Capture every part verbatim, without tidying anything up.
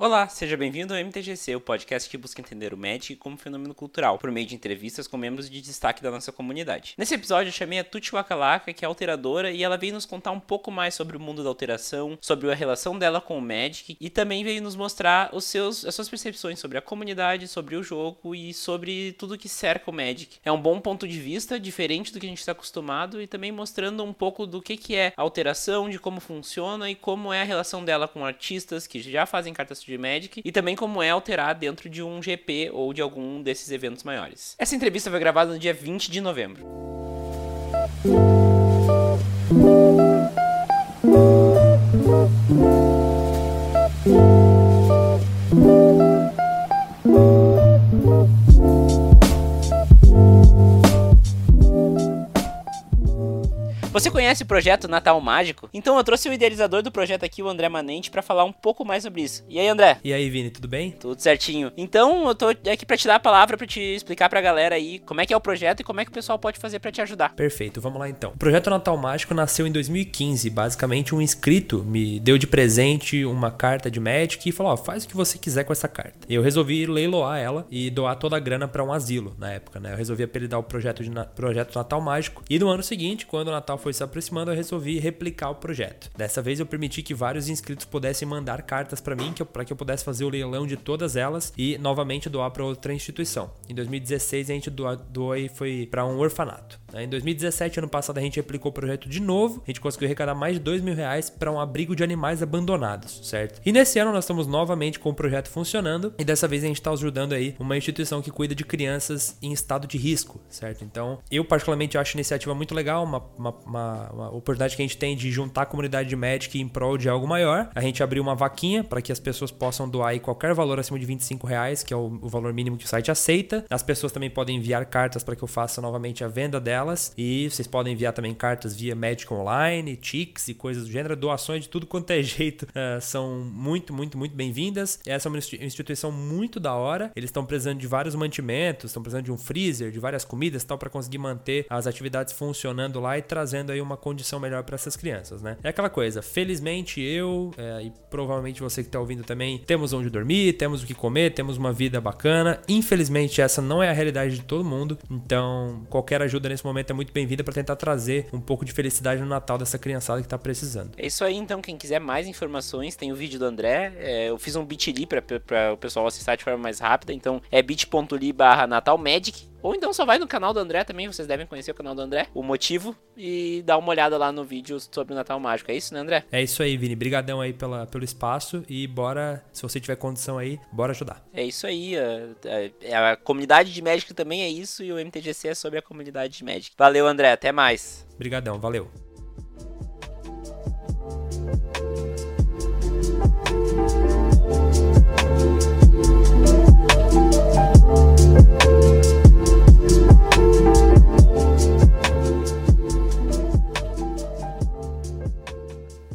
Olá, seja bem-vindo ao M T G C, o podcast que busca entender o Magic como fenômeno cultural, por meio de entrevistas com membros de destaque da nossa comunidade. Nesse episódio eu chamei a Tuti Wakalaka, que é alteradora, e ela veio nos contar um pouco mais sobre o mundo da alteração, sobre a relação dela com o Magic, e também veio nos mostrar os seus, as suas percepções sobre a comunidade, sobre o jogo e sobre tudo que cerca o Magic. É um bom ponto de vista, diferente do que a gente está acostumado, e também mostrando um pouco do que, que é a alteração, de como funciona e como é a relação dela com artistas que já fazem cartas de Magic, e também como é alterar dentro de um G P ou de algum desses eventos maiores. Essa entrevista foi gravada no dia vinte de novembro. Você conhece o projeto Natal Mágico? Então eu trouxe o idealizador do projeto aqui, o André Manente, pra falar um pouco mais sobre isso. E aí, André? E aí, Vini, tudo bem? Tudo certinho. Então eu tô aqui pra te dar a palavra, pra te explicar pra galera aí como é que é o projeto e como é que o pessoal pode fazer pra te ajudar. Perfeito, vamos lá então. O projeto Natal Mágico nasceu em dois mil e quinze. Basicamente, um inscrito me deu de presente uma carta de Magic e falou, ó, faz o que você quiser com essa carta. Eu resolvi leiloar ela e doar toda a grana pra um asilo na época, né? Eu resolvi apelidar o projeto de na... projeto Natal Mágico. E no ano seguinte, quando o Natal foi se aproximando, eu resolvi replicar o projeto. Dessa vez eu permiti que vários inscritos pudessem mandar cartas para mim, que eu, para que eu pudesse fazer o leilão de todas elas e novamente doar para outra instituição. Em dois mil e dezesseis a gente doou, doou e foi para um orfanato. Em dois mil e dezessete, ano passado, a gente replicou o projeto de novo. A gente conseguiu arrecadar mais de dois mil reais para um abrigo de animais abandonados, certo? E nesse ano nós estamos novamente com o projeto funcionando e dessa vez a gente está ajudando aí uma instituição que cuida de crianças em estado de risco, certo? Então eu particularmente acho a iniciativa muito legal, uma, uma Uma, uma oportunidade que a gente tem de juntar a comunidade de Magic em prol de algo maior. A gente abriu uma vaquinha para que as pessoas possam doar aí qualquer valor acima de vinte e cinco reais, que é o, o valor mínimo que o site aceita. As pessoas também podem enviar cartas para que eu faça novamente a venda delas. E vocês podem enviar também cartas via Magic Online, Tix e coisas do gênero. Doações de tudo quanto é jeito uh, são muito, muito, muito bem-vindas. Essa é uma instituição muito da hora. Eles estão precisando de vários mantimentos, estão precisando de um freezer, de várias comidas e tal, para conseguir manter as atividades funcionando lá e trazer fazendo aí uma condição melhor para essas crianças, né? É aquela coisa, felizmente eu é, e provavelmente você que tá ouvindo também, temos onde dormir, temos o que comer, temos uma vida bacana. Infelizmente essa não é a realidade de todo mundo, então qualquer ajuda nesse momento é muito bem-vinda para tentar trazer um pouco de felicidade no Natal dessa criançada que tá precisando. É isso aí, então quem quiser mais informações, tem o vídeo do André, é, eu fiz um bit ponto l y para o pessoal acessar de forma mais rápida, então é bit.ly barra Natal Magic. Ou então só vai no canal do André também, vocês devem conhecer o canal do André, o motivo, e dá uma olhada lá no vídeo sobre o Natal Mágico. É isso, né, André? É isso aí, Vini. Brigadão aí pela, pelo espaço e bora, se você tiver condição aí, bora ajudar. É isso aí. A, a, a comunidade de Magic também é isso e o M T G C é sobre a comunidade de Magic. Valeu, André. Até mais. Brigadão. Valeu.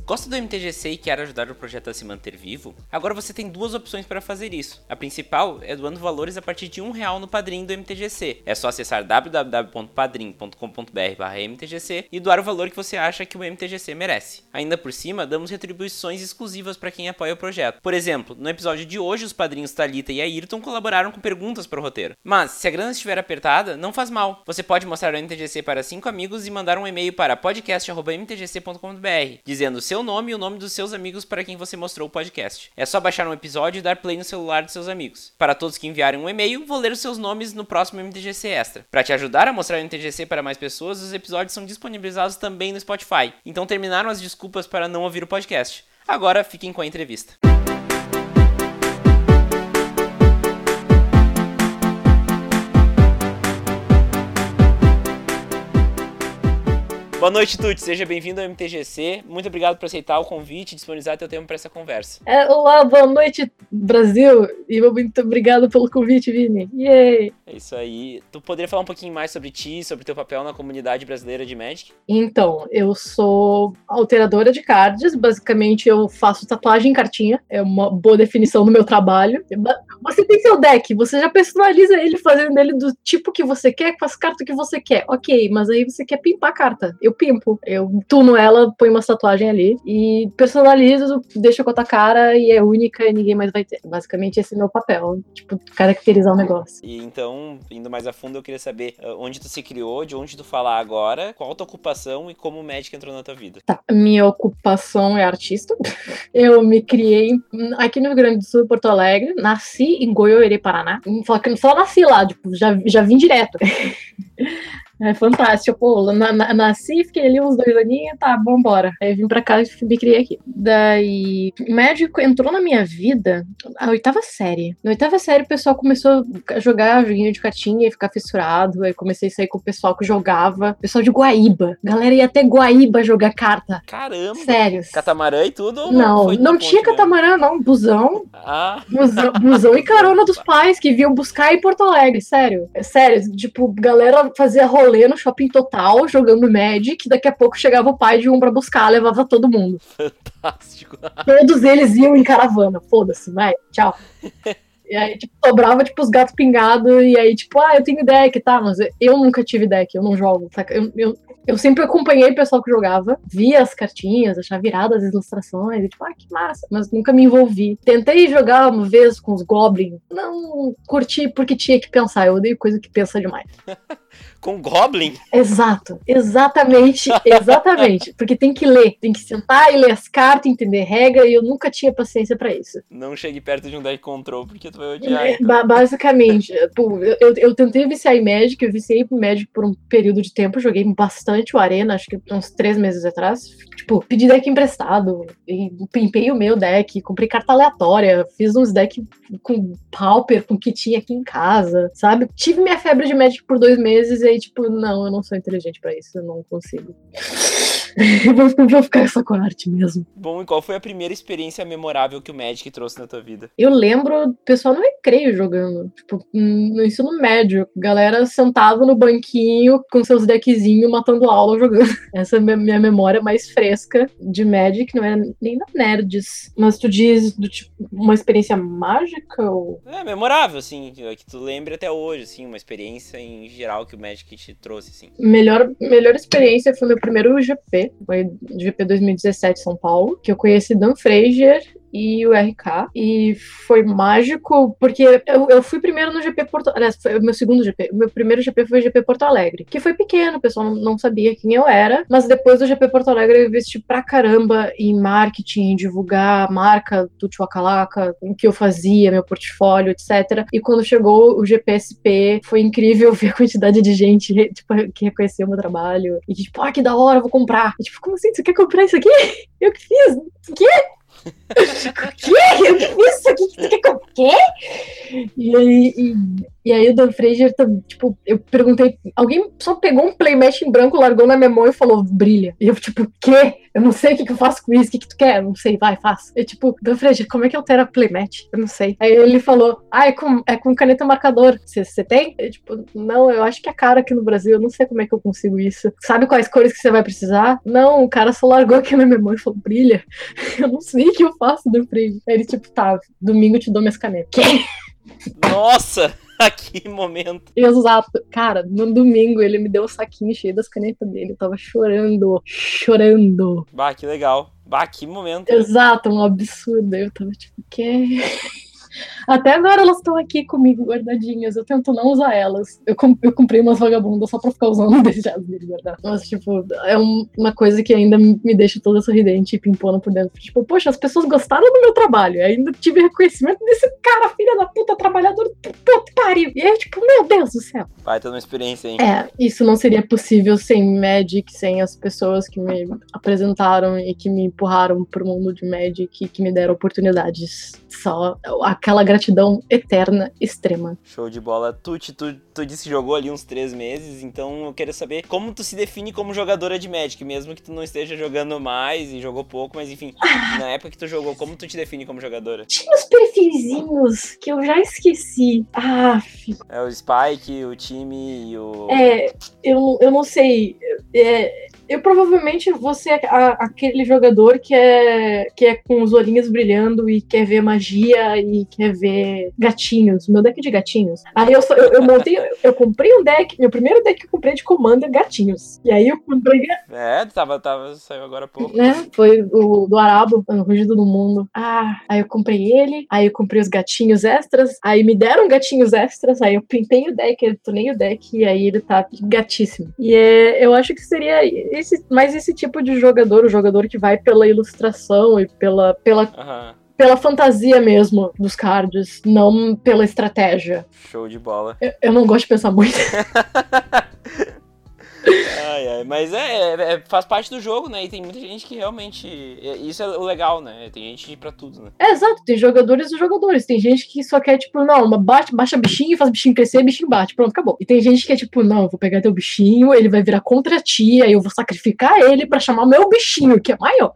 Gosta do M T G C e quer ajudar o projeto a se manter vivo? Agora você tem duas opções para fazer isso. A principal é doando valores a partir de um real no Padrim do M T G C. É só acessar w w w ponto padrim ponto com ponto b r barra M T G C e doar o valor que você acha que o M T G C merece. Ainda por cima, damos retribuições exclusivas para quem apoia o projeto. Por exemplo, no episódio de hoje, os padrinhos Thalita e Ayrton colaboraram com perguntas para o roteiro. Mas, se a grana estiver apertada, não faz mal. Você pode mostrar o M T G C para cinco amigos e mandar um e-mail para podcast arroba m t g c ponto com ponto b r, dizendo seu nome e o nome dos seus amigos para quem você mostrou o podcast. É só baixar um episódio e dar play no celular dos seus amigos. Para todos que enviarem um e-mail, vou ler os seus nomes no próximo M T G C Extra. Para te ajudar a mostrar o M T G C para mais pessoas, os episódios são disponibilizados também no Spotify. Então terminaram as desculpas para não ouvir o podcast. Agora fiquem com a entrevista. Boa noite, Tuti. Seja bem-vindo ao M T G C. Muito obrigado por aceitar o convite e disponibilizar teu tempo para essa conversa. É, olá, boa noite, Brasil. E muito obrigado pelo convite, Vini. Yay! É isso aí. Tu poderia falar um pouquinho mais sobre ti, sobre teu papel na comunidade brasileira de Magic? Então, eu sou alteradora de cards. Basicamente, eu faço tatuagem em cartinha. É uma boa definição do meu trabalho. Você tem seu deck. Você já personaliza ele, fazendo ele do tipo que você quer, com as cartas que você quer. Ok, mas aí você quer pimpar a carta. Eu eu pimpo. Eu tuno ela, ponho uma tatuagem ali e personalizo, deixo com a tua cara e é única e ninguém mais vai ter. Basicamente esse é o meu papel, tipo, caracterizar o negócio. E então, indo mais a fundo, eu queria saber onde tu se criou, de onde tu fala agora, qual a tua ocupação e como o Magic entrou na tua vida. Tá, minha ocupação é artista. Eu me criei aqui no Rio Grande do Sul, Porto Alegre, nasci em Goiôerê, Paraná. Só que só nasci lá, tipo, já, já vim direto. É fantástico, pô, na, na, nasci, fiquei ali uns dois aninhos, tá, vambora. Aí eu vim pra cá e me criei aqui. Daí, o Magic entrou na minha vida na oitava série. Na oitava série o pessoal começou a jogar joguinho de cartinha e ficar fissurado. Aí comecei a sair com o pessoal que jogava. Pessoal de Guaíba. Galera ia até Guaíba jogar carta. Caramba! Sério. Catamarã e tudo? Não, não, não tinha catamarã, não. Busão. Ah. Busão, busão e carona dos pais que vinham buscar em Porto Alegre, sério. Sério, tipo, galera fazia rolê no Shopping Total, jogando Magic, daqui a pouco chegava o pai de um pra buscar, levava todo mundo. Fantástico. Todos eles iam em caravana, foda-se, vai, tchau. E aí, tipo, sobrava, tipo, os gatos pingados, e aí, tipo, ah, eu tenho deck, tá, mas eu nunca tive deck, eu não jogo, tá, eu... eu... Eu sempre acompanhei o pessoal que jogava, via as cartinhas, achava virada as ilustrações, e tipo, ah, que massa, mas nunca me envolvi. Tentei jogar uma vez com os Goblins, não curti porque tinha que pensar, eu odeio coisa que pensa demais. Com Goblin? Exato, exatamente, exatamente, porque tem que ler, tem que sentar e ler as cartas, entender regra, e eu nunca tinha paciência pra isso. Não chegue perto de um deck control, porque tu vai odiar. É, então. Basicamente, pô, eu, eu tentei viciar em Magic, eu viciei pro Magic por um período de tempo, joguei bastante o Arena, acho que uns três meses atrás, tipo, pedi deck emprestado, pimpei o meu deck, comprei carta aleatória, fiz uns decks com Pauper, com o que tinha aqui em casa, sabe? Tive minha febre de Magic por dois meses e aí, tipo, não, eu não sou inteligente pra isso, eu não consigo. Eu vou ficar só com a arte mesmo. Bom, e qual foi a primeira experiência memorável que o Magic trouxe na tua vida? Eu lembro, o pessoal no recreio jogando, tipo, no ensino médio, galera sentava no banquinho com seus deckzinhos, matando aula jogando. Essa é a minha memória mais fresca de Magic, não era nem da Nerds. Mas tu diz, do, tipo, uma experiência mágica? Ou... É, memorável, assim, que tu lembra até hoje, assim, uma experiência em geral que o Magic te trouxe, assim. Melhor, melhor experiência foi meu primeiro G P. Foi o G P dois mil e dezessete São Paulo, que eu conheci Dan Frazier e o R K, e foi mágico, porque eu, eu fui primeiro no G P Porto Alegre, aliás, foi o meu segundo G P, o meu primeiro G P foi o G P Porto Alegre, que foi pequeno, o pessoal não, não sabia quem eu era, mas depois do G P Porto Alegre eu investi pra caramba em marketing, em divulgar a marca do Tchuacalaca, o que eu fazia, meu portfólio, etcétera. E quando chegou o G P S P, foi incrível ver a quantidade de gente tipo, que reconheceu o meu trabalho, e tipo, ah, que da hora, vou comprar. E, tipo, como assim, você quer comprar isso aqui? Eu que fiz? O quê? Que? Eu que fiz isso aqui? Tu quer que eu quê? E aí, e, e aí o Dan Frazier, tipo, eu perguntei, alguém só pegou um playmatch em branco, largou na minha mão e falou, brilha. E eu, tipo, o quê? Eu não sei o que, que eu faço com isso, o que, que tu quer? Eu não sei, vai, faça. Eu, tipo, Dan Frazier, como é que altera playmatch? Eu não sei. Aí ele falou, ah, é com, é com caneta marcador. Você tem? Eu, tipo, não, eu acho que é caro aqui no Brasil, eu não sei como é que eu consigo isso. Sabe quais cores que você vai precisar? Não, o cara só largou aqui na minha mão e falou, brilha. Eu não sei o que eu faço, Dan Frazier. Aí ele, tipo, tá, domingo eu te dou minhas canetas. Que? Nossa! Que momento. Exato. Cara, no domingo ele me deu um saquinho cheio das canetas dele. Eu tava chorando, chorando. Bah, que legal. Bah, que momento. Exato, um absurdo. Eu tava tipo, que... Até agora elas estão aqui comigo guardadinhas, eu tento não usar elas. Eu, comp- eu comprei umas vagabundas só pra ficar usando e deixar elas guardadas. Mas, tipo, é um, uma coisa que ainda me deixa toda sorridente e pimpona por dentro. Tipo, poxa, as pessoas gostaram do meu trabalho. Eu ainda tive reconhecimento desse cara, filha da puta, trabalhador do puto pariu. E aí, tipo, meu Deus do céu. Vai ter uma experiência, hein? É, isso não seria possível sem Magic, sem as pessoas que me apresentaram e que me empurraram pro mundo de Magic e que me deram oportunidades. Só aquela gratidão eterna, extrema. Show de bola. Tu, tu, tu disse que jogou ali uns três meses, então eu quero saber como tu se define como jogadora de Magic, mesmo que tu não esteja jogando mais e jogou pouco, mas enfim, na época que tu jogou, como tu te define como jogadora? Tinha os perfilzinhos que eu já esqueci. Ah, filho. É o Spike, o time e o... É, eu, eu não sei. É... eu provavelmente vou ser a, aquele jogador que é, que é com os olhinhos brilhando e quer ver magia e quer ver gatinhos. Meu deck de gatinhos. Aí eu, só, eu, eu montei, eu comprei um deck, meu primeiro deck que eu comprei de Commander, gatinhos. E aí eu comprei... É, tava, tava, saiu agora há pouco. É, foi o do Arahbo, o Rugido do Mundo. Ah, aí eu comprei ele, aí eu comprei os gatinhos extras, aí me deram gatinhos extras, aí eu pintei o deck, eu tornei o deck e aí ele tá gatíssimo. E é, eu acho que seria esse, mais esse tipo de jogador, o jogador que vai pela ilustração e pela... pela... Uhum. Pela fantasia mesmo dos cards, não pela estratégia. Show de bola. Eu, eu não gosto de pensar muito. Ai, ai, mas é, é, faz parte do jogo, né? E tem muita gente que realmente... Isso é o legal, né? Tem gente pra tudo, né? É, exato. Tem jogadores e jogadores. Tem gente que só quer, tipo, não, bate, baixa bichinho, faz bichinho crescer, bichinho bate. Pronto, acabou. E tem gente que é, tipo, não, eu vou pegar teu bichinho, ele vai virar contra ti, aí eu vou sacrificar ele pra chamar meu bichinho, que é maior.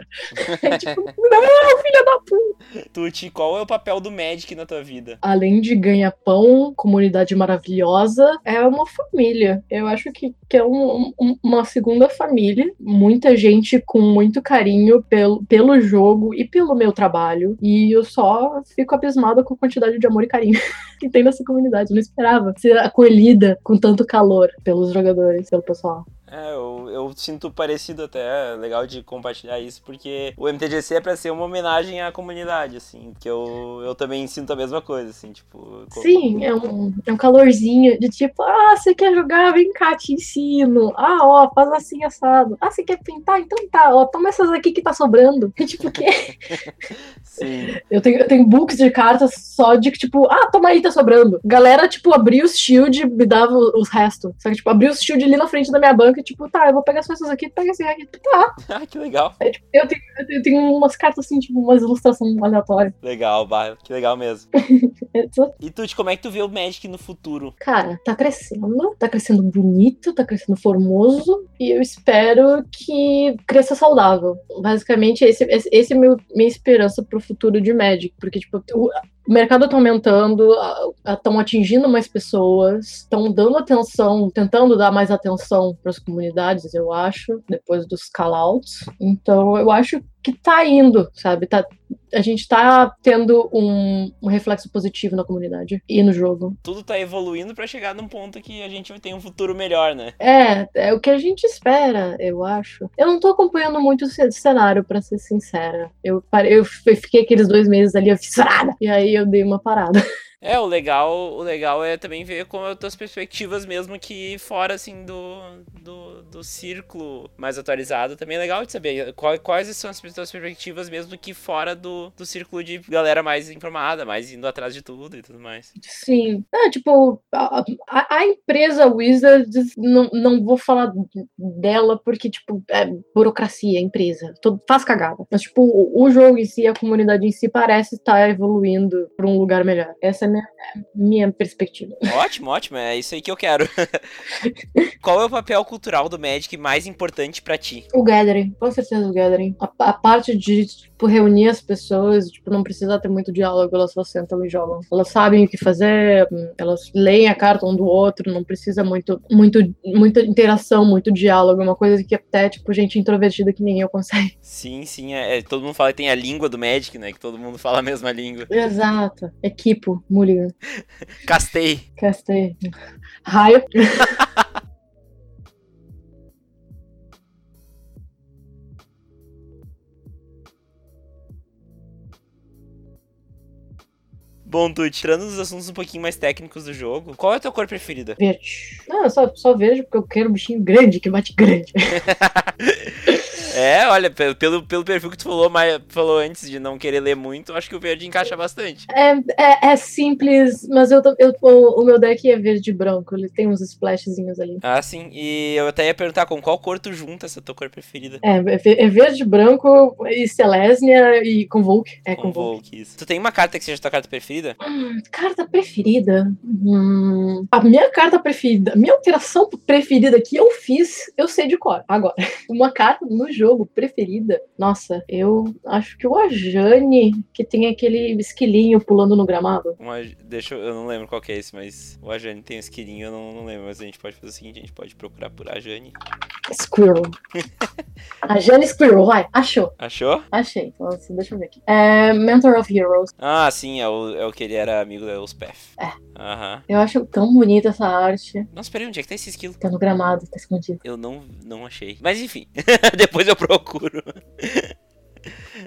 É tipo, não, filha da puta. Tuti, qual é o papel do Magic na tua vida? Além de ganhar pão, comunidade maravilhosa, é uma família. Eu acho que, que é um uma segunda família, muita gente com muito carinho pelo, pelo jogo e pelo meu trabalho, e eu só fico abismada com a quantidade de amor e carinho que tem nessa comunidade. Eu não esperava ser acolhida com tanto calor pelos jogadores, pelo pessoal. É, eu, eu sinto parecido até, é legal de compartilhar isso, porque o M T G C é pra ser uma homenagem à comunidade, assim, que eu, eu também sinto a mesma coisa, assim, tipo... Sim, como... é, um, é um calorzinho de tipo, ah, você quer jogar? Vem cá, te ensino. Ah, ó, faz assim, assado. Ah, você quer pintar? Então tá, ó, toma essas aqui que tá sobrando. E tipo, o quê? Sim. Eu tenho, eu tenho books de cartas só de que, tipo, ah, toma aí, tá sobrando. Galera, tipo, abria os shield e me dava os restos. Só que, tipo, abria os shield ali na frente da minha banca, tipo, tá, eu vou pegar as pessoas aqui, pega esse aqui, tá. Ah, que legal. É, tipo, eu, tenho, eu tenho umas cartas assim, tipo, umas ilustrações aleatórias. Legal, bah, que legal mesmo. E Tuti, como é que tu vê o Magic no futuro? Cara, tá crescendo, tá crescendo bonito, tá crescendo formoso, e eu espero que cresça saudável. Basicamente, esse, esse, esse é meu, minha esperança pro futuro de Magic, porque, tipo, o O mercado tá aumentando, estão atingindo mais pessoas, estão dando atenção, tentando dar mais atenção para as comunidades, eu acho, depois dos call-outs. Então, eu acho que tá indo, sabe? Tá, a gente tá tendo um, um reflexo positivo na comunidade e no jogo. Tudo tá evoluindo para chegar num ponto que a gente tem um futuro melhor, né? É, é o que a gente espera, eu acho. Eu não tô acompanhando muito o cenário, para ser sincera. Eu, eu fiquei aqueles dois meses ali, fissurada, e aí eu dei uma parada. É, o legal, o legal é também ver como as tuas perspectivas mesmo que fora, assim, do, do, do círculo mais atualizado. Também é legal de saber qual, quais são as tuas perspectivas mesmo que fora do, do círculo de galera mais informada, mais indo atrás de tudo e tudo mais. Sim. Ah, tipo, a, a, a empresa Wizards, não, não vou falar dela porque, tipo, é burocracia, empresa. Todo, faz cagada. Mas, tipo, o, o jogo em si, a comunidade em si parece estar evoluindo para um lugar melhor. Essa Minha, minha perspectiva. Ótimo, ótimo, é isso aí que eu quero. Qual é o papel cultural do Magic mais importante pra ti? O Gathering, com certeza o Gathering. A, a parte de, tipo, reunir as pessoas, tipo, não precisa ter muito diálogo, elas só sentam e jogam. Elas sabem o que fazer, elas leem a carta um do outro, não precisa muito, muito, muita interação, muito diálogo, uma coisa que até, tipo, gente introvertida que ninguém consegue. Sim, sim, é, todo mundo fala que tem a língua do Magic, né, que todo mundo fala a mesma língua. Exato, equipo. Mulher. Castei. Castei. Raio. Bom, Tuti, tirando os assuntos um pouquinho mais técnicos do jogo, qual é a tua cor preferida? Verde. Não, eu só, só vejo porque eu quero um bichinho grande, que bate grande. É, olha, pelo, pelo perfil que tu falou, mas, falou antes de não querer ler muito, acho que o verde encaixa bastante. É, é, é simples, mas eu, eu, o, o meu deck é verde e branco, ele tem uns splashzinhos ali. Ah, sim, e eu até ia perguntar com qual cor tu junta essa tua cor preferida. É, é verde, branco e Selesnya e Convoke. É, Convoke. Convoke, isso. Tu tem uma carta que seja tua carta preferida? Hum, carta preferida? Hum, a minha carta preferida, a minha alteração preferida que eu fiz, eu sei de cor. Agora, uma carta no jogo jogo preferida, nossa, eu acho que o Ajani, que tem aquele esquilinho pulando no gramado. Uma, deixa eu, eu não lembro qual que é esse, mas o Ajani tem um esquilinho, eu não, não lembro, mas a gente pode fazer o seguinte, a gente pode procurar por Ajani. Squirrel. Ajani Squirrel, vai, achou. Achou? Achei, então assim, deixa eu ver aqui. É, Mentor of Heroes. Ah, sim, é o, é o que ele era amigo da Elspeth. É. Aham. Eu acho tão bonita essa arte. Nossa, peraí, onde é que tá esse esquilo? Tá no gramado, tá escondido. Eu não, não achei. Mas enfim, depois eu procuro.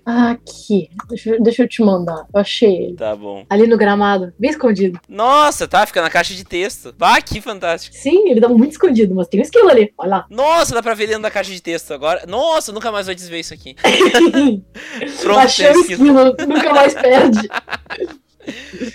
Aqui, deixa, deixa eu te mandar. Eu achei ele. Tá bom. Ali no gramado, bem escondido. Nossa, tá, fica na caixa de texto. Ah, que fantástico. Sim, ele dá muito escondido, mas tem um esquilo ali, olha lá. Nossa, dá pra ver dentro da caixa de texto agora. Nossa, nunca mais vou desver isso aqui. Pronto, achei o esquilo, nunca mais perde.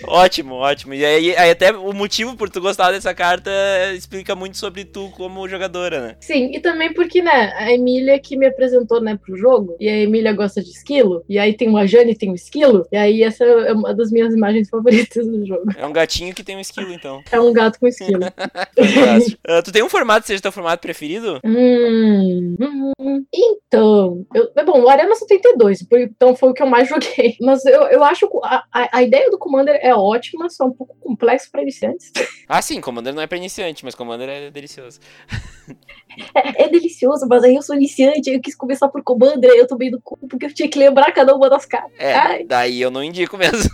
Ótimo, ótimo. E aí, aí até o motivo por tu gostar dessa carta explica muito sobre tu como jogadora, né? Sim, e também porque, né, a Emília que me apresentou, né, pro jogo, e a Emília gosta de esquilo, e aí tem uma Jane e tem um esquilo, e aí essa é uma das minhas imagens favoritas do jogo. É um gatinho que tem um esquilo, então. É um gato com esquilo. Fantástico. uh, tu tem um formato que seja teu formato preferido? Hum, hum então... Eu, bom, o Arena só tem T dois, então foi o que eu mais joguei. Mas eu, eu acho que a, a, a ideia do O Commander é ótima, só um pouco complexo pra iniciantes. Ah, sim, Commander não é pra iniciante, mas Commander é delicioso. É, é delicioso, mas aí eu sou iniciante, eu quis começar por Commander, eu tomei no cu, porque eu tinha que lembrar cada uma das cartas. É, ai. Daí eu não indico mesmo.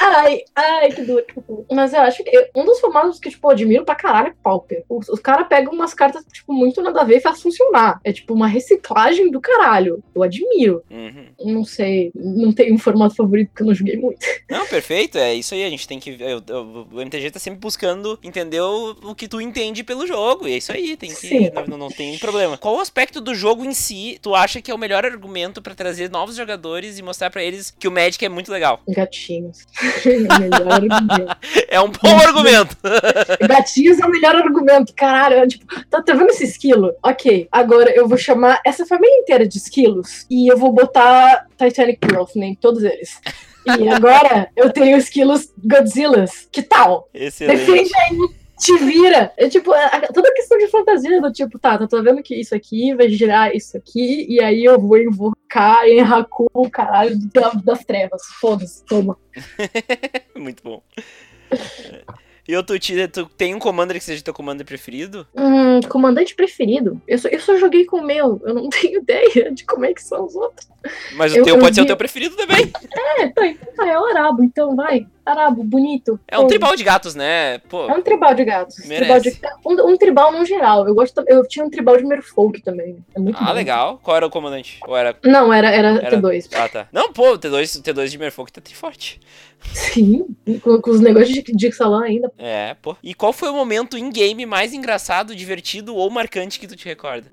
Ai, ai, que duro. Mas eu acho que um dos formatos que, tipo, eu admiro pra caralho é Pauper. Os, os caras pegam umas cartas, tipo, muito nada a ver e faz funcionar. É, tipo, uma reciclagem do caralho. Eu admiro. Uhum. Não sei, não tem um formato favorito que eu não joguei muito. Não, perfeito. Perfeito, é isso aí, a gente tem que... Eu, eu, o M T G tá sempre buscando entender o, o que tu entende pelo jogo, e é isso aí, tem que... Não, não tem problema. Qual aspecto do jogo em si tu acha que é o melhor argumento pra trazer novos jogadores e mostrar pra eles que o Magic é muito legal? Gatinhos. É o melhor argumento. É um bom argumento. Gatinhos é o melhor argumento, caralho. É tipo, tá, tá vendo esse esquilo? Ok, agora eu vou chamar essa família inteira de esquilos e eu vou botar Titanic Growth, nem todos eles. E agora eu tenho esquilos Godzillas. Que tal? Excelente. Defende aí. Te vira! É tipo, a, a, toda questão de fantasia do tipo, tá, tá, tô vendo que isso aqui vai girar isso aqui, e aí eu vou invocar em Haku o caralho da, das trevas. Foda-se, toma. Muito bom. E eu, tu, tu tem um Commander que seja teu Commander preferido? Hum, comandante preferido? Eu só, eu só joguei com o meu, eu não tenho ideia de como é que são os outros. Mas eu, o teu pode vi... ser o teu preferido também. É, tá, então tá, é o Arahbo, então vai. Arahbo, bonito. É um tribal de gatos, né? Pô, é um tribal de gatos. Tribal de... Um, um tribal no geral. Eu gosto. Eu tinha um tribal de merfolk também. É muito ah, bom. Legal. Qual era o comandante? Ou era... Não, era, era, era T dois. Ah, tá. Não, pô, o T dois, T dois de merfolk tá triforte. Sim, com, com os negócios de, de salão ainda. É, pô. E qual foi o momento in-game mais engraçado, divertido ou marcante que tu te recorda?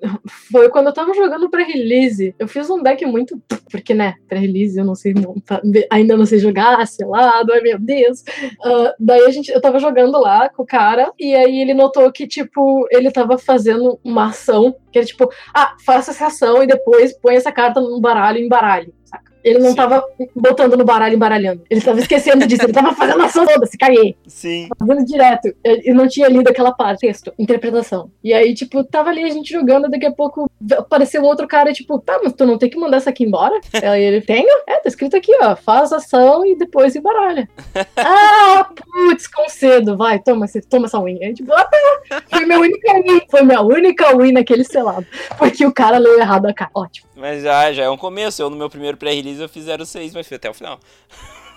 Foi quando eu tava jogando pré-release. Eu fiz um deck muito... Porque, né, pré-release eu não sei montar. Ainda não sei jogar, sei lá, não é mesmo. Deus. Uh, daí a gente, eu tava jogando lá com o cara, e aí ele notou que, tipo, ele tava fazendo uma ação, que era tipo, ah, faça essa ação e depois põe essa carta num baralho e embaralhe, saca? Ele não Sim. tava botando no baralho e embaralhando. Ele tava esquecendo disso. Ele tava fazendo a ação toda, se caguei. Sim. Fazendo direto. E não tinha lido aquela parte. Texto, interpretação. E aí, tipo, tava ali a gente jogando. Daqui a pouco apareceu um outro cara, tipo, tá, mas tu não tem que mandar essa aqui embora? Aí ele, tenho? É, tá escrito aqui, ó. Faz ação e depois embaralha. Ah, putz, concedo. Vai, toma, toma essa win. Aí, tipo, ah, tá. Foi minha única win. Foi minha única win naquele selado. Porque o cara leu errado a cara. Ótimo. Mas já, já é um começo. Eu, no meu primeiro pré-release, eu fiz zero seis, mas fui até o final.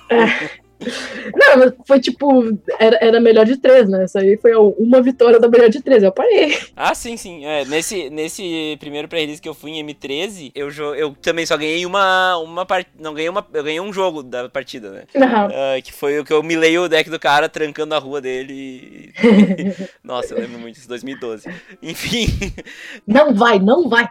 É. Não, mas foi tipo, era, era melhor de três, né? Isso aí foi uma vitória da melhor de três, eu parei. Ah, sim, sim. É, nesse, nesse primeiro pré-release que eu fui em M treze, eu, eu também só ganhei uma, uma partida. Não, ganhei uma. Eu ganhei um jogo da partida, né? Uhum. Uh, que foi o que eu milei o deck do cara trancando a rua dele. E... Nossa, eu lembro muito disso, dois mil e doze. Enfim. Não vai, não vai.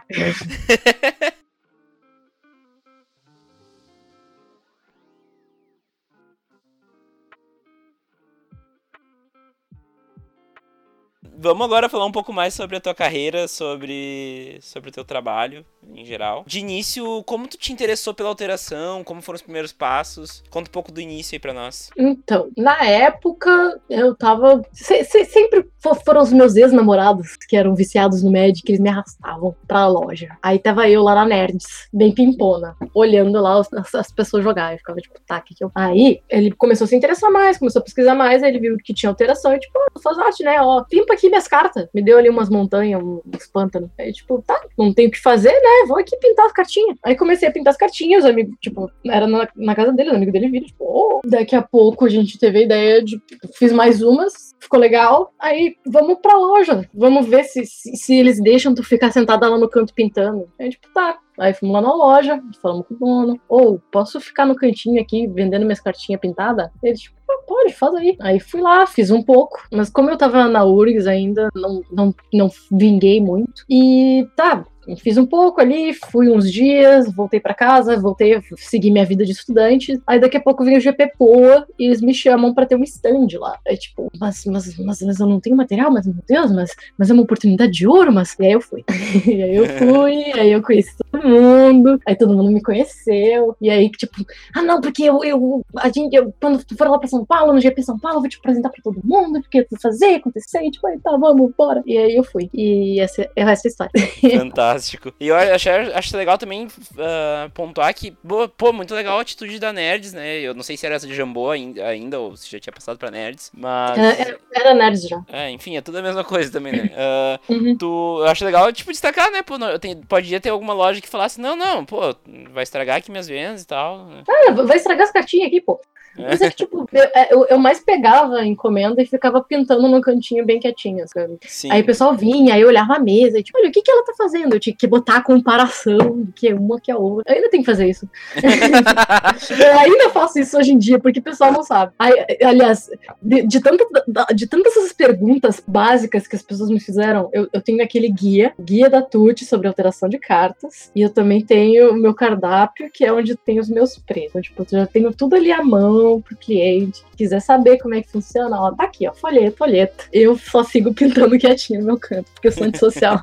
Vamos agora falar um pouco mais sobre a tua carreira, sobre, sobre o teu trabalho em geral. De início, como tu te interessou pela alteração? Como foram os primeiros passos? Conta um pouco do início aí pra nós. Então, na época, eu tava... Se, se, sempre foram os meus ex-namorados que eram viciados no Magic, que eles me arrastavam pra loja. Aí tava eu lá na Nerds, bem pimpona, olhando lá as, as pessoas jogarem. Eu ficava tipo, tá, que que eu... Aí, ele começou a se interessar mais, começou a pesquisar mais, aí ele viu que tinha alteração e tipo, ah, faz arte, né? Ó, pimpa aqui. aqui minhas cartas. Me deu ali umas montanhas, uns pântanos. Aí, tipo, tá, não tenho o que fazer, né? Vou aqui pintar as cartinhas. Aí comecei a pintar as cartinhas, os amigos, tipo, era na, na casa dele, os amigos dele viram, tipo, oh. Daqui a pouco a gente teve a ideia de, fiz mais umas, ficou legal. Aí, vamos pra loja, vamos ver se, se, se eles deixam tu ficar sentada lá no canto pintando. Aí, tipo, tá. Aí fomos lá na loja, falamos com o dono. Ou, oh, posso ficar no cantinho aqui vendendo minhas cartinhas pintadas? Ele, tipo, pode, faz aí. Aí fui lá, fiz um pouco. Mas como eu tava na U R G S ainda, não, não, não vinguei muito. E tá, fiz um pouco ali, fui uns dias, voltei pra casa, voltei a seguir minha vida de estudante. Aí daqui a pouco vem o G P Poa e eles me chamam pra ter um stand lá. É tipo, mas, mas, mas, mas eu não tenho material, mas meu Deus, mas, mas é uma oportunidade de ouro, mas... E aí eu fui. E aí eu fui, aí eu conheci todo mundo, aí todo mundo me conheceu. E aí, tipo, ah não, porque eu, eu, a gente, eu quando tu for lá pra São Paulo, no G P São Paulo, eu vou te apresentar pra todo mundo, porque tu fazer, acontecer, e tipo, aí tá, vamos, bora. E aí eu fui. E essa é essa história. Fantástico. E eu acho, acho legal também uh, pontuar que, pô, muito legal a atitude da Nerds, né? Eu não sei se era essa de Jambô ainda, ainda ou se já tinha passado pra Nerds, mas... Era, era Nerds já. É, enfim, é tudo a mesma coisa também, né? Uh, uhum. Tu, eu acho legal, tipo, destacar, né? Pô, eu tenho, podia ter alguma loja que falasse, não, não, pô, vai estragar aqui minhas vendas e tal. Ah, vai estragar as cartinhas aqui, pô. Mas é que, tipo, eu, eu mais pegava a encomenda e ficava pintando num cantinho bem quietinho, sabe? Sim. Aí o pessoal vinha, aí eu olhava a mesa e tipo, olha, o que que ela tá fazendo? Eu tinha que botar a comparação que é uma que a outra. Eu ainda tenho que fazer isso. Eu ainda faço isso hoje em dia, porque o pessoal não sabe. Aí, aliás, de, de, tanto, de tantas essas perguntas básicas que as pessoas me fizeram, eu, eu tenho aquele guia, guia da T U T sobre alteração de cartas, e eu também tenho o meu cardápio, que é onde tem os meus preços. Então, tipo, eu já tenho tudo ali à mão, pro cliente, que quiser saber como é que funciona, ó, tá aqui, ó, folheto, folheto. Eu só sigo pintando quietinho no meu canto, porque eu sou antissocial.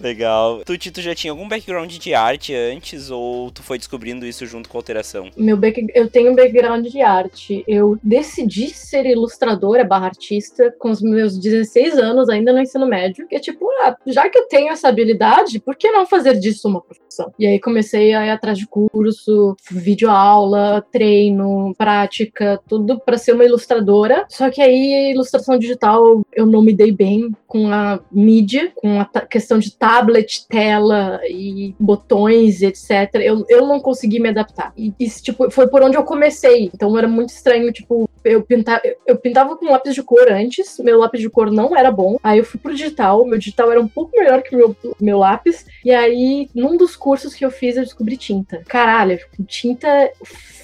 Legal. Tu, Tito, já tinha algum background de arte antes ou tu foi descobrindo isso junto com a alteração? Meu back... Eu tenho um background de arte. Eu decidi ser ilustradora barra artista com os meus dezesseis anos, ainda no ensino médio. Que é tipo, ah, já que eu tenho essa habilidade, por que não fazer disso uma profissão? E aí comecei a ir atrás de curso, videoaula, treino, prática, tudo pra ser uma ilustradora. Só que aí, ilustração digital, eu não me dei bem com a mídia, com a t- questão de tablet, tela e botões, etcétera. Eu, eu não consegui me adaptar. E isso, tipo, foi por onde eu comecei. Então era muito estranho, tipo, eu pintava, eu pintava com lápis de cor antes, meu lápis de cor não era bom. Aí eu fui pro digital, meu digital era um pouco melhor que o meu, meu lápis. E aí, num dos cursos que eu fiz, eu descobri tinta. Caralho, tinta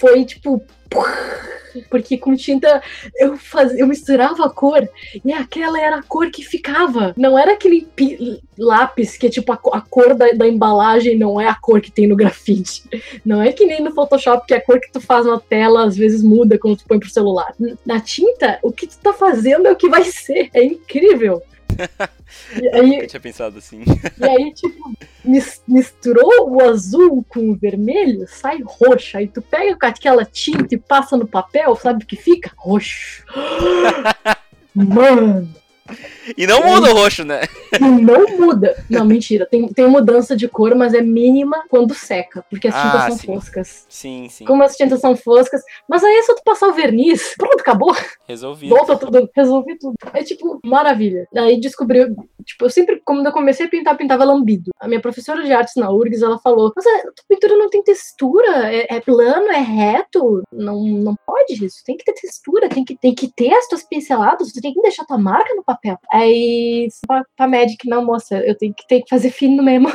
foi, tipo... Porque com tinta eu, faz... eu misturava a cor e aquela era a cor que ficava. Não era aquele pi... lápis que é tipo a, co... a cor da... da embalagem não é a cor que tem no grafite. Não é que nem no Photoshop que a cor que tu faz na tela às vezes muda quando tu põe pro celular. Na tinta, o que tu tá fazendo é o que vai ser. É incrível. E aí, eu tinha pensado assim. E aí, tipo, misturou o azul com o vermelho, sai roxo. Aí tu pega aquela tinta e passa no papel, sabe o que fica? Roxo. Mano. E não muda o roxo, né? Não muda. Não, mentira. Tem, tem mudança de cor, mas é mínima quando seca. Porque as tintas ah, são sim. foscas. Sim, sim. Como as tintas são foscas. Mas aí é só tu passar o verniz. Pronto, acabou. Resolvi. Volta tudo. Resolvi tudo. É tipo, maravilha. Daí descobri... Tipo, eu sempre, quando eu comecei a pintar, pintava lambido. A minha professora de artes na U R G S, ela falou, mas a tua pintura não tem textura? É, é plano? É reto? Não, não pode isso. Tem que ter textura. Tem que, tem que ter as tuas pinceladas. Tu tem que deixar tua marca no papel. Aí, pra, pra Magic, não, moça, eu tenho que, tenho que fazer fino mesmo.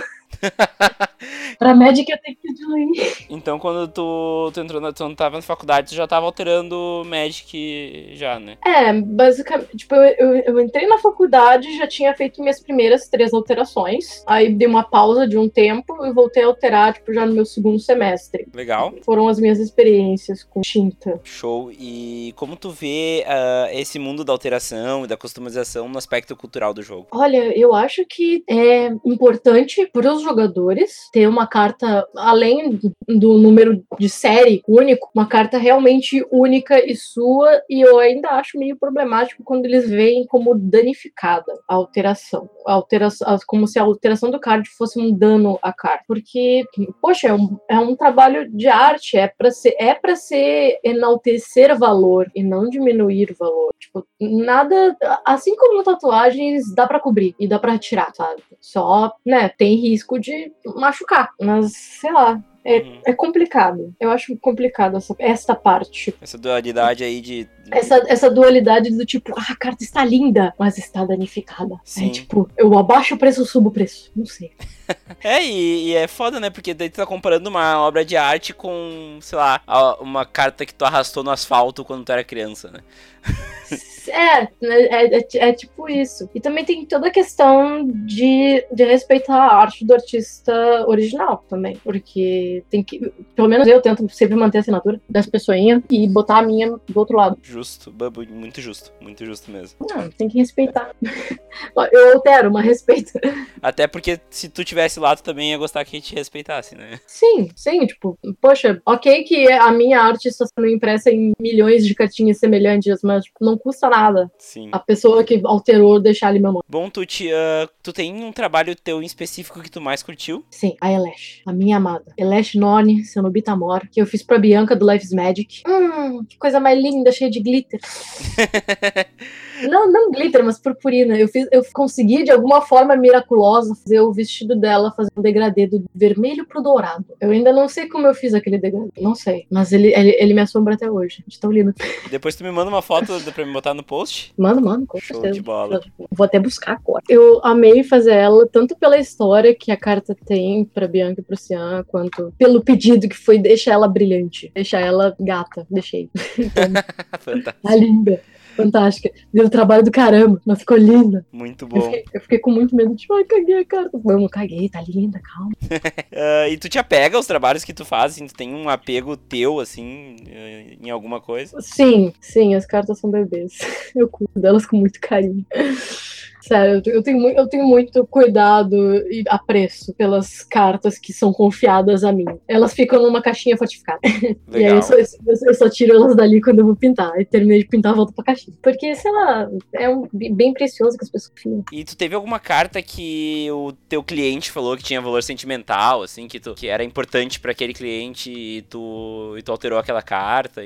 Pra Magic eu tenho que diluir. Então quando tu, tu entrou na, tu não tava na faculdade, tu já tava alterando Magic já, né? É, basicamente, tipo, eu, eu, eu entrei na faculdade, já tinha feito minhas primeiras três alterações. Aí dei uma pausa de um tempo e voltei a alterar, tipo, já no meu segundo semestre. Legal. Foram as minhas experiências com tinta. Show. E como tu vê uh, esse mundo da alteração e da customização no aspecto cultural do jogo? Olha, eu acho que é importante por os os jogadores, ter uma carta, além do número de série único, uma carta realmente única e sua, e eu ainda acho meio problemático quando eles veem como danificada a alteração. A alteração como se a alteração do card fosse um dano à carta. Porque, poxa, é um, é um trabalho de arte, é pra ser, é pra ser enaltecer valor e não diminuir valor. Tipo, nada, assim como tatuagens, dá pra cobrir e dá pra tirar, sabe? Só, né, tem risco de machucar, mas, sei lá. É, hum. é complicado. Eu acho complicado essa, essa parte. Essa dualidade aí de... Essa, essa dualidade do tipo, ah, a carta está linda, mas está danificada. Sim. É tipo, eu abaixo o preço, eu subo o preço. Não sei. É, e, e é foda, né? Porque daí tu tá comparando uma obra de arte com, sei lá, uma carta que tu arrastou no asfalto quando tu era criança, né? É, é, é, é tipo isso. E também tem toda a questão de, de respeitar a arte do artista original também, porque tem que, pelo menos eu tento sempre manter a assinatura das pessoinhas e botar a minha do outro lado. Justo, muito justo, muito justo mesmo. Não, tem que respeitar. Eu altero, mas respeito. Até porque se tu tivesse lá, tu também ia gostar que te respeitasse, né? Sim, sim, tipo, poxa, ok que a minha arte está sendo impressa em milhões de cartinhas semelhantes, mas tipo, não custa nada. Nada. Sim. A pessoa que alterou deixar ali meu nome. Bom, tu, te, uh, tu tem um trabalho teu em específico que tu mais curtiu? Sim, a Elesh, a minha amada. Elesh Norn, seu Nobitamor, que eu fiz pra Bianca do Life's Magic. Hum, que coisa mais linda, cheia de glitter. Não, não glitter, mas purpurina. Eu, fiz, eu consegui, de alguma forma miraculosa, fazer o vestido dela, fazer um degradê do vermelho pro dourado. Eu ainda não sei como eu fiz aquele degradê, não sei. Mas ele, ele, ele me assombra até hoje, de tão lindo. Depois tu me manda uma foto pra me botar no post? Mano, mano, com Show certeza. De bola. Vou até buscar agora. Eu amei fazer ela, tanto pela história que a carta tem pra Bianca e pro Cian, quanto pelo pedido que foi deixar ela brilhante, deixar ela gata. Deixei. Então, fantástico. Tá linda. Fantástica. Deu um trabalho do caramba. Mas ficou linda. Muito bom. Eu fiquei, eu fiquei com muito medo de, ai, caguei a carta. Vamos, caguei, tá linda, calma. uh, e tu te apega aos trabalhos que tu faz? Assim, tu tem um apego teu, assim, em alguma coisa? Sim, sim. As cartas são bebês. Eu cuido delas com muito carinho. Sério, eu tenho, eu tenho muito cuidado e apreço pelas cartas que são confiadas a mim. Elas ficam numa caixinha fortificada. Legal. E aí eu só, eu, eu só tiro elas dali quando eu vou pintar. E terminei de pintar, volto pra caixinha. Porque, sei lá, é um, bem precioso que as pessoas fiam. E tu teve alguma carta que o teu cliente falou que tinha valor sentimental, assim, que, tu, que era importante pra aquele cliente e tu, e tu alterou aquela carta,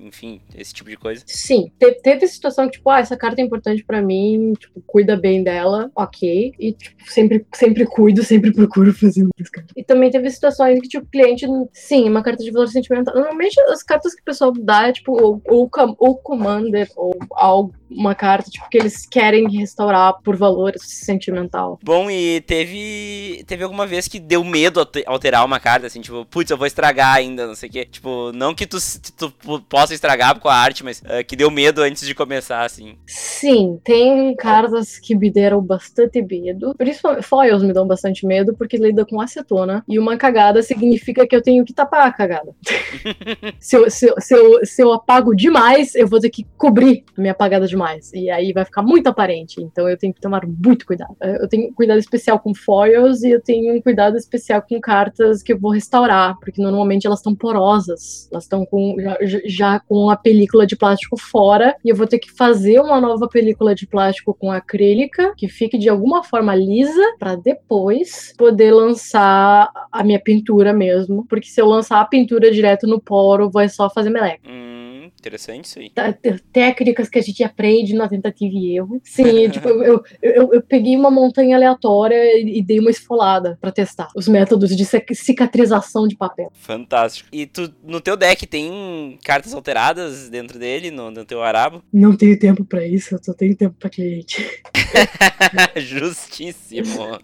enfim, esse tipo de coisa? Sim. Te, teve situação que, tipo, ah, essa carta é importante pra mim, tipo, cuida bem dela, ok, e tipo, sempre, sempre cuido, sempre procuro fazer um descanso. E também teve situações que, tipo, cliente, sim, uma carta de valor sentimental, normalmente as cartas que o pessoal dá é, tipo, ou, ou, ou Commander, ou algo, uma carta, tipo, que eles querem restaurar por valor sentimental. Bom, e teve, teve alguma vez que deu medo alterar uma carta, assim, tipo, putz, eu vou estragar ainda, não sei o quê, tipo, não que tu, tu possa estragar com a arte, mas uh, que deu medo antes de começar, assim. Sim, tem cartas que me deram bastante medo. Principalmente foils me dão bastante medo, porque lida com acetona, e uma cagada significa que eu tenho que tapar a cagada. se, eu, se, eu, se, eu, se eu apago demais, eu vou ter que cobrir a minha apagada demais, e aí vai ficar muito aparente, então eu tenho que tomar muito cuidado. Eu tenho cuidado especial com foils, e eu tenho um cuidado especial com cartas que eu vou restaurar, porque normalmente elas estão porosas, elas estão com, já, já com a película de plástico fora, e eu vou ter que fazer uma nova película de plástico com a que fique de alguma forma lisa pra depois poder lançar a minha pintura mesmo, porque se eu lançar a pintura direto no poro, vai só fazer meleca. Hum, interessante isso aí. Técnicas que a gente aprende na tentativa e erro. Sim, tipo, eu, eu, eu, eu peguei uma montanha aleatória e, e dei uma esfolada pra testar os métodos de cicatrização de papel. Fantástico. E tu, no teu deck, tem cartas alteradas dentro dele, no, no teu Arahbo? Não tenho tempo pra isso, eu só tenho tempo pra cliente. Justíssimo.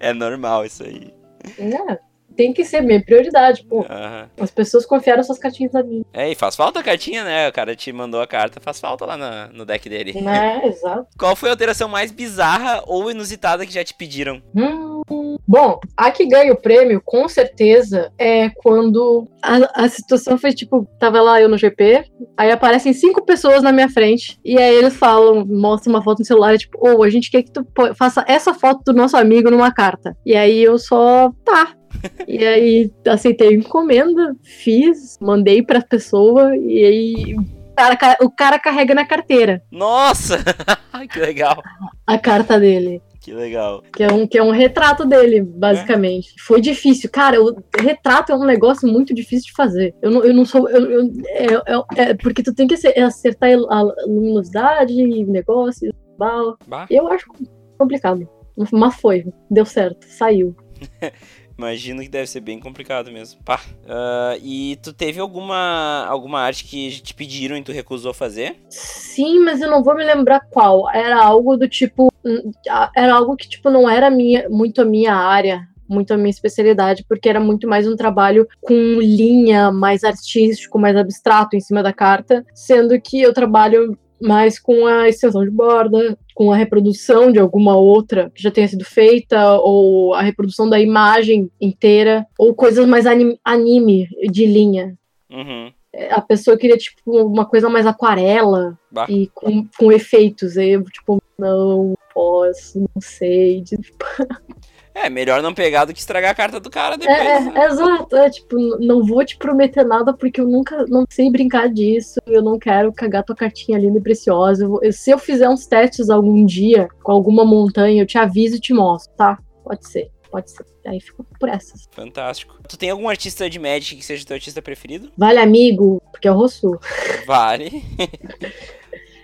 É normal isso aí. É. tem que ser minha prioridade, pô. Uhum. As pessoas confiaram suas cartinhas na mim. É, e faz falta a cartinha, né? O cara te mandou a carta, faz falta lá na, no deck dele. É, exato. Qual foi a alteração mais bizarra ou inusitada que já te pediram? Hum, bom, a que ganha o prêmio, com certeza, é quando a, a situação foi tipo, tava lá eu no G P, aí aparecem cinco pessoas na minha frente, e aí eles falam, mostram uma foto no celular, tipo, ô, oh, a gente quer que tu faça essa foto do nosso amigo numa carta. E aí eu só, tá. E aí aceitei a encomenda, fiz, mandei pra pessoa e aí o cara, o cara carrega na carteira. Nossa! Que legal! A carta dele. Que legal. Que é um, que é um retrato dele, basicamente. É? Foi difícil. Cara, o retrato é um negócio muito difícil de fazer. Eu não, eu não sou... Eu, eu, é, é, é porque tu tem que acertar a luminosidade, negócio, bala. Bah. Eu acho complicado. Mas foi. Deu certo. Saiu. Imagino que deve ser bem complicado mesmo. Pá. Uh, e tu teve alguma, alguma arte que te pediram e tu recusou fazer? Sim, mas eu não vou me lembrar qual. Era algo do tipo... Era algo que tipo, não era minha, muito a minha área, muito a minha especialidade, porque era muito mais um trabalho com linha, mais artístico, mais abstrato em cima da carta. Sendo que eu trabalho mais com a extensão de borda, com a reprodução de alguma outra que já tenha sido feita, ou a reprodução da imagem inteira, ou coisas mais anime, anime de linha. Uhum. A pessoa queria, tipo, uma coisa mais aquarela, bah. E com, com efeitos. Eu, tipo, não posso, não sei. Tipo... É, melhor não pegar do que estragar a carta do cara depois. É, né? é exato. É, tipo, não vou te prometer nada porque eu nunca, não sei brincar disso. Eu não quero cagar tua cartinha linda e preciosa. Eu vou, eu, se eu fizer uns testes algum dia com alguma montanha, eu te aviso e te mostro, tá? Pode ser, pode ser. Aí ficou por essas. Fantástico. Tu tem algum artista de Magic que seja teu artista preferido? Vale, amigo, porque é o Rossu. Vale.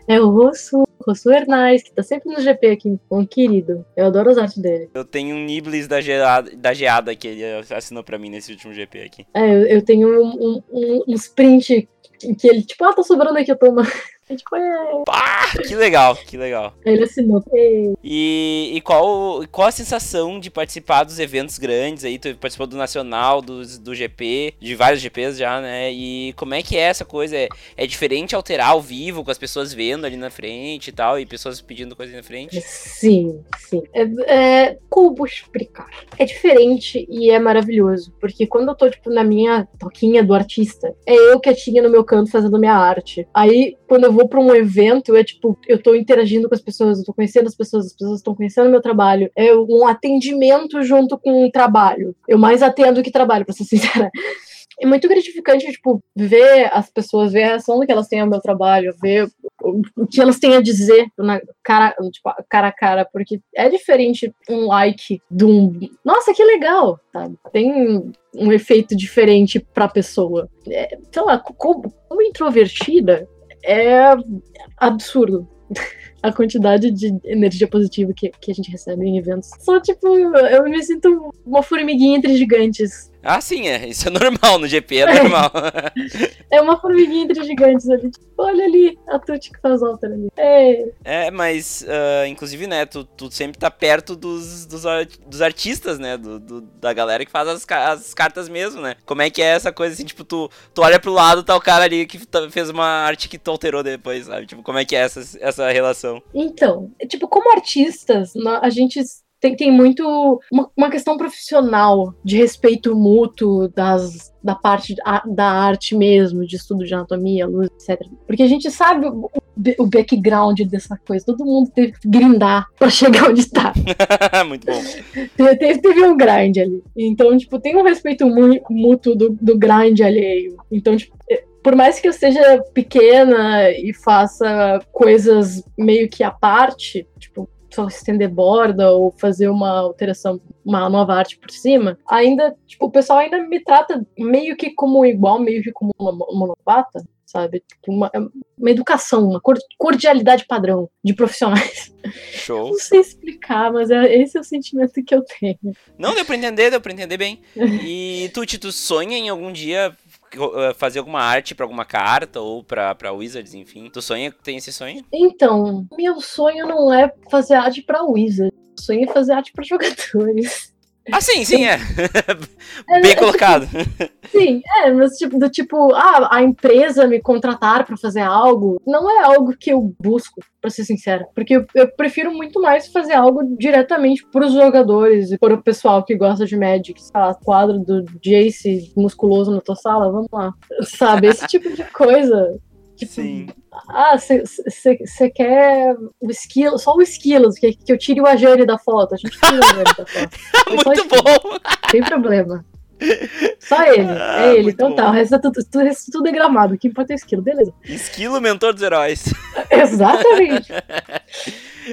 É o Rossu, Rossu Hernais, que tá sempre no G P aqui, um querido. Eu adoro as artes dele. Eu tenho um Niblis da geada, da geada que ele assinou pra mim nesse último G P aqui. É, eu, eu tenho um, um, um sprint que ele, tipo, ah, tá sobrando aqui, eu tomo. É tipo, é... Pá, que legal, que legal. Ele assinou. E, e qual, qual a sensação de participar dos eventos grandes aí? Tu participou do Nacional, do, do G P, de vários G Ps já, né? E como é que é essa coisa? É, é diferente alterar ao vivo, com as pessoas vendo ali na frente e tal, e pessoas pedindo coisa na frente? Sim, sim. É, é, como explicar? É diferente e é maravilhoso, porque quando eu tô, tipo, na minha toquinha do artista, é eu quietinha no meu canto fazendo minha arte. Aí, quando eu vou pra um evento, é tipo, eu tô interagindo com as pessoas, eu tô conhecendo as pessoas, as pessoas estão conhecendo meu trabalho, é um atendimento junto com um trabalho. Eu mais atendo que trabalho, pra ser sincera. É muito gratificante, tipo, ver as pessoas, ver a reação que elas têm ao meu trabalho, ver o que elas têm a dizer na cara, tipo, cara a cara, porque é diferente um like de um... Nossa, que legal! Sabe? Tem um efeito diferente pra pessoa. É, sei lá, como, como introvertida, é absurdo a quantidade de energia positiva que, que a gente recebe em eventos. Só, tipo, eu me sinto uma formiguinha entre gigantes. Ah, sim, é. Isso é normal, no G P é normal. É uma formiguinha entre gigantes ali. Tipo, olha ali, a Tuti que faz alta ali. É, é mas, uh, inclusive, né, tu, tu sempre tá perto dos, dos, dos artistas, né, do, do, da galera que faz as, as cartas mesmo, né. Como é que é essa coisa, assim, tipo, tu, tu olha pro lado, tá o cara ali que fez uma arte que tu alterou depois, sabe? Tipo, como é que é essa, essa relação? Então, tipo, como artistas, a gente... Tem, tem muito uma, uma questão profissional de respeito mútuo das, da parte a, da arte mesmo, de estudo de anatomia, luz, etcétera. Porque a gente sabe o, o background dessa coisa. Todo mundo teve que grindar pra chegar onde tá. Muito bom. Teve, teve um grind ali. Então, tipo, tem um respeito mútuo do, do grind alheio. Então, tipo... Por mais que eu seja pequena e faça coisas meio que à parte, tipo... só estender borda ou fazer uma alteração, uma nova arte por cima, ainda, tipo, o pessoal ainda me trata meio que como igual, meio que como uma monopata, sabe? Tipo, uma, uma educação, uma cordialidade padrão de profissionais. Show. Não sei explicar, mas é, esse é o sentimento que eu tenho. Não, deu pra entender, deu pra entender bem. E Tuti, tu sonha em algum dia fazer alguma arte pra alguma carta ou pra, pra Wizards, enfim? Tu sonha, tem esse sonho? Então, meu sonho não é fazer arte pra Wizards. O sonho é fazer arte pra jogadores. Ah, sim, sim, é. Bem é, colocado. Tipo, sim, é, mas tipo, do tipo, ah, a empresa me contratar pra fazer algo, não é algo que eu busco, pra ser sincera. Porque eu, eu prefiro muito mais fazer algo diretamente pros jogadores e para o pessoal que gosta de Magic, sei lá, quadro do Jace musculoso na tua sala, vamos lá. Sabe, esse tipo de coisa. Tipo, sim. Ah, você quer o esquilo, só o esquilo, que, que eu tire o Ajani da foto. A gente tira o Ajani da foto. É muito bom! Sem problema. Só ele, ah, é ele. Então bom. Tá, o resto, é tudo, o resto tudo é gramado. O que importa é o esquilo, beleza. Esquilo, mentor dos heróis. Exatamente.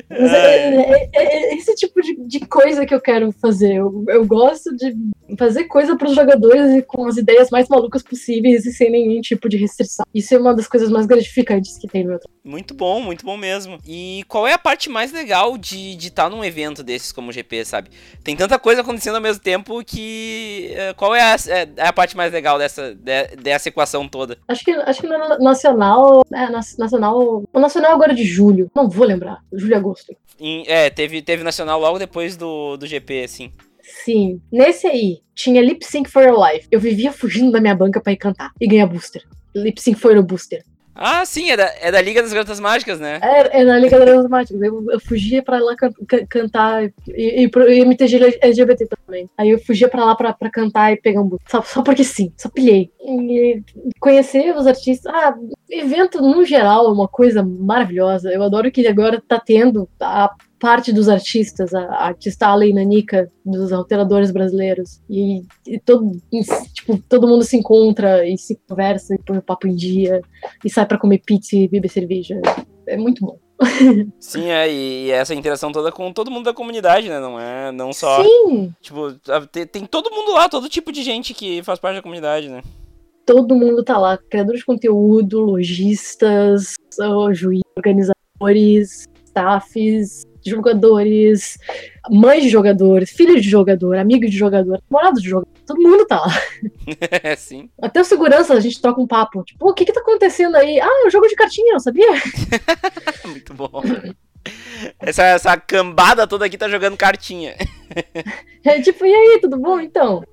Mas é, é, é esse tipo de, de coisa que eu quero fazer. Eu, eu gosto de fazer coisa pros jogadores e com as ideias mais malucas possíveis e sem nenhum tipo de restrição. Isso é uma das coisas mais gratificantes que tem no meu trabalho. Muito bom, muito bom mesmo. E qual é a parte mais legal de estar tá num evento desses como o G P, sabe? Tem tanta coisa acontecendo ao mesmo tempo que... Qual é a, é a parte mais legal dessa, de, dessa equação toda? Acho que, acho que no Nacional... É, nacional... O Nacional agora é de julho. Não vou lembrar. Julho e agosto. Em, é, teve, teve Nacional logo depois do, do G P, assim. Sim. Nesse aí, tinha Lip Sync for Your Life. Eu vivia fugindo da minha banca pra ir cantar e ganhar booster. Lip Sync for Your Booster. Ah, sim, é da, é da Liga das Garotas Mágicas, né? É, é da Liga das Garotas Mágicas. Eu, eu fugia pra lá can, can, cantar e, e, e M T G L G B T também. Aí eu fugia pra lá pra, pra cantar e pegar um boot. Só, só porque sim, só pilhei. E conhecer os artistas... Ah, evento no geral é uma coisa maravilhosa. Eu adoro que agora tá tendo a parte dos artistas, a, a artista Ale e Nanica, dos alteradores brasileiros. E, e, todo, e tipo, todo mundo se encontra e se conversa e põe o papo em dia e sai pra comer pizza e beber cerveja. É muito bom. Sim, é, e essa interação toda com todo mundo da comunidade, né? Não é não só... Sim! Tipo, tem todo mundo lá, todo tipo de gente que faz parte da comunidade, né? Todo mundo tá lá. Criadores de conteúdo, lojistas, juízes, organizadores, staffs... jogadores, mães de jogadores, filhos de jogador, amigos de jogador, namorados de jogador, todo mundo tá lá. É, sim. Até o segurança, a gente troca um papo. Tipo, o que que tá acontecendo aí? Ah, é um jogo de cartinha, não sabia? Muito bom. Essa, essa cambada toda aqui tá jogando cartinha. É tipo, e aí, tudo bom então?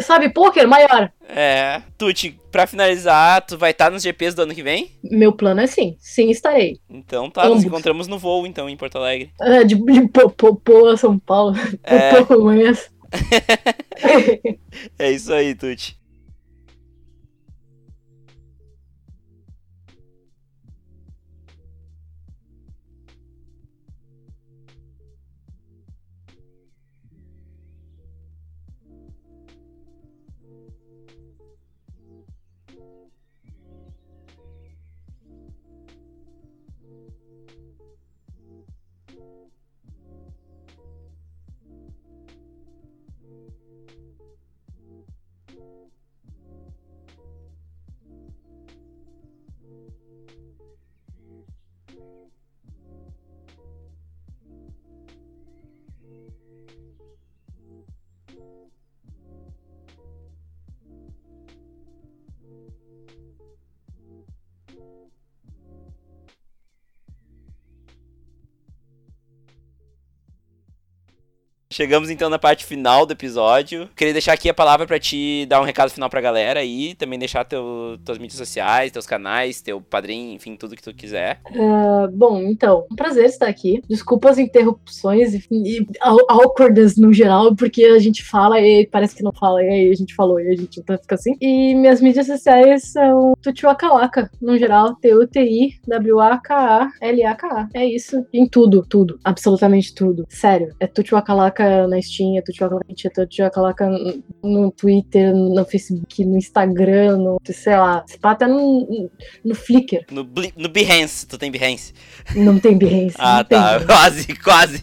Sabe pôquer maior? É. Tuti, pra finalizar, tu vai estar tá nos G Ps do ano que vem? Meu plano é sim, sim estarei. Então tá, Ambos. Nos encontramos no voo então, em Porto Alegre. É, de, de pô, pô, pô, São Paulo. É. Pô, pô, mas... É isso aí, Tuti. Chegamos então na parte final do episódio. Queria deixar aqui a palavra pra te dar um recado final pra galera e também deixar teu, tuas mídias sociais, teus canais, teu padrinho, enfim, tudo que tu quiser. Uh, bom, então, um prazer estar aqui. Desculpa as interrupções e, e awkwardness no geral, porque a gente fala e parece que não fala, e aí a gente falou e a gente então fica assim. E minhas mídias sociais são Tutiwakawaka, no geral, T U T I W A K A L A K A. É isso. Em tudo, tudo. Absolutamente tudo. Sério, é Tutiwakawaka na Steam, eu tô te colocando no Twitter, no Facebook, no Instagram, no, sei lá, até no, no Flickr. No, no Behance, tu tem Behance? Não tem Behance. Ah, não tá, tem. quase, quase.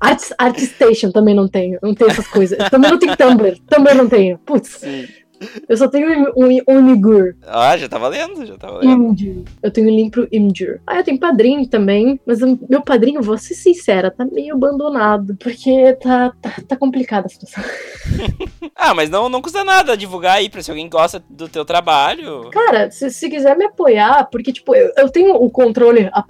Arts, Artstation também não tenho, não tenho essas coisas. Também não tenho Tumblr, Tumblr não tenho, putz. Sim. Eu só tenho um Imgur. Ah, já tá valendo, já tá valendo. Imgur. Eu tenho link pro Imgur. Ah, eu tenho padrinho também, mas meu padrinho, vou ser sincera, tá meio abandonado, porque tá, tá, tá complicada a situação. Ah, mas não, não custa nada divulgar aí, pra se alguém gosta do teu trabalho. Cara, se, se quiser me apoiar, porque, tipo, eu, eu tenho o controle, a,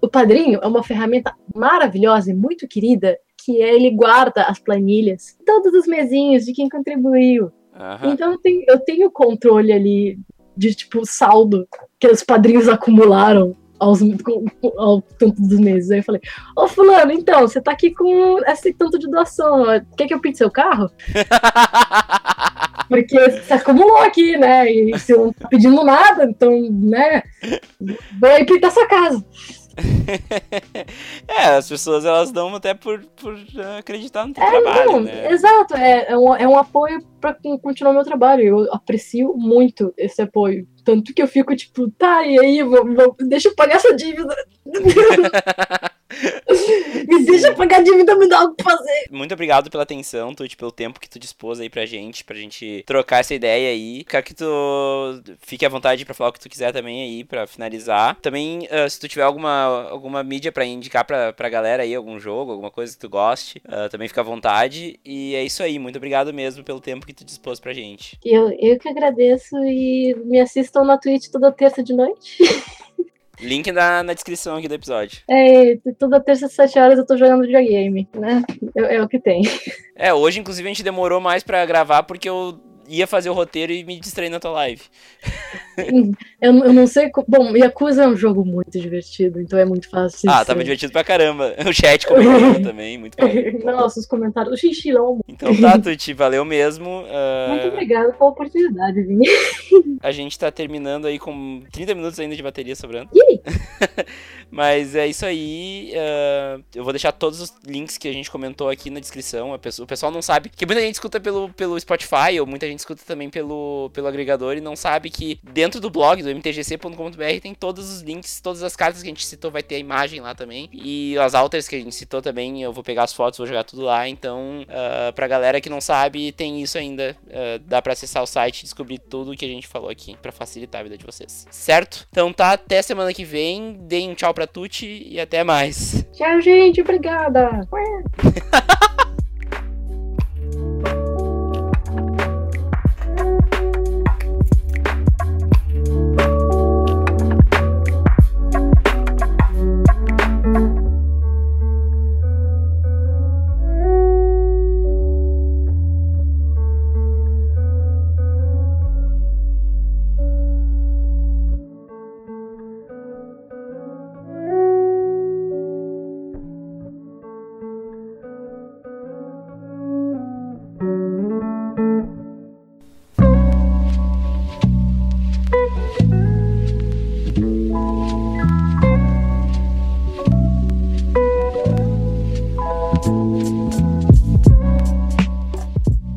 o padrinho é uma ferramenta maravilhosa e muito querida, que ele guarda as planilhas, todos os mesinhos de quem contribuiu. Uhum. Então eu tenho, eu tenho controle ali de, tipo, o saldo que os padrinhos acumularam aos, ao tanto dos meses. Aí eu falei, ô fulano, então, você tá aqui com esse tanto de doação, quer que eu pinte seu carro? Porque você acumulou aqui, né? E você não tá pedindo nada, então, né? Vai pintar sua casa. É, as pessoas, elas dão até por, por acreditar no teu é, trabalho, não, né? Exato, é, é, um, é um apoio pra continuar meu trabalho. Eu aprecio muito esse apoio. Tanto que eu fico tipo, tá, e aí, vou, vou, deixa eu pagar essa dívida. Me deixa pagar a dívida, me dá algo pra fazer. Muito obrigado pela atenção, tu, tipo, pelo tempo que tu dispôs aí pra gente, pra gente trocar essa ideia aí. Quero que tu fique à vontade pra falar o que tu quiser também aí, pra finalizar. Também, uh, se tu tiver alguma, alguma mídia pra indicar pra, pra galera aí, algum jogo, alguma coisa que tu goste, uh, também fica à vontade. E é isso aí, muito obrigado mesmo pelo tempo que tu dispôs pra gente. Eu, eu que agradeço e me assistam na Twitch toda terça de noite. Link na, na descrição aqui do episódio. É, toda terça às sete horas eu tô jogando videogame, né? É, é o que tem. É, hoje inclusive a gente demorou mais pra gravar porque eu ia fazer o roteiro e me distraí na tua live. Eu, eu não sei... Bom, Yakuza é um jogo muito divertido, então é muito fácil. Ah, tava divertido pra caramba. O chat comentando também, muito bom. Nossa, os comentários. O xixilão. Então tá, Tuti, valeu mesmo. Uh... Muito obrigada pela oportunidade, Vini. A gente tá terminando aí com trinta minutos ainda de bateria sobrando. E aí? Mas é isso aí. Uh... Eu vou deixar todos os links que a gente comentou aqui na descrição. A pessoa... O pessoal não sabe, que muita gente escuta pelo, pelo Spotify, ou muita gente escuta também pelo, pelo agregador e não sabe que dentro do blog do M T G C ponto com ponto B R tem todos os links, todas as cartas que a gente citou, vai ter a imagem lá também, e as alters que a gente citou também, eu vou pegar as fotos, vou jogar tudo lá, então uh, pra galera que não sabe, tem isso ainda, uh, dá pra acessar o site e descobrir tudo o que a gente falou aqui, pra facilitar a vida de vocês, certo? Então tá, até semana que vem, deem um tchau pra Tuti e até mais. Tchau, gente, obrigada.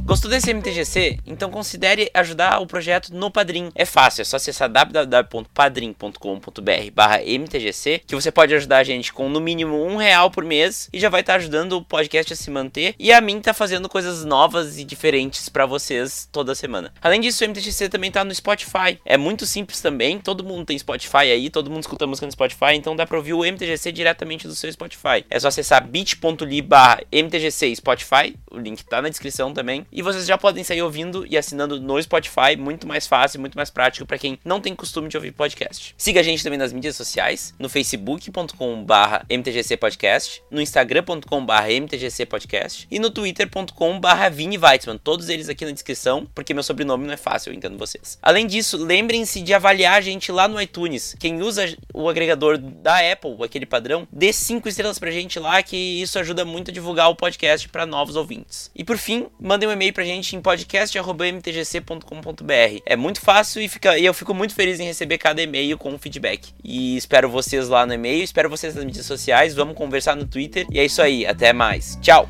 Gostou desse M T G C? Então considere ajudar o projeto no Padrim. É fácil, é só acessar w w w ponto padrim ponto com ponto b r barra M T G C que você pode ajudar a gente com no mínimo um real por mês e já vai estar tá ajudando o podcast a se manter e a mim tá fazendo coisas novas e diferentes pra vocês toda semana. Além disso, o M T G C também tá no Spotify. É muito simples também, todo mundo tem Spotify aí, todo mundo escuta música no Spotify, então dá pra ouvir o M T G C diretamente do seu Spotify. É só acessar bit ponto l y barra M T G C Spotify, o link tá na descrição também, e vocês já podem sair ouvindo e assinando no Spotify, muito mais fácil, muito mais prático pra quem não tem costume de ouvir podcast. Siga a gente também nas mídias sociais, no facebook ponto com barra M T G C Podcast, no instagram ponto com barra M T G C Podcast e no twitter ponto com barra Vini Weizenmann, todos eles aqui na descrição, porque meu sobrenome não é fácil, eu entendo vocês. Além disso, lembrem-se de avaliar a gente lá no iTunes, quem usa o agregador da Apple, aquele padrão, dê cinco estrelas pra gente lá, que isso ajuda muito a divulgar o podcast pra novos ouvintes. E por fim, mandem um e-mail pra gente em podcast arroba M T G C ponto com ponto b r. É muito fácil e, fica, e eu fico muito feliz em receber cada e-mail com feedback. E espero vocês lá no e-mail, espero vocês nas mídias sociais, vamos conversar no Twitter. E é isso aí, até mais. Tchau!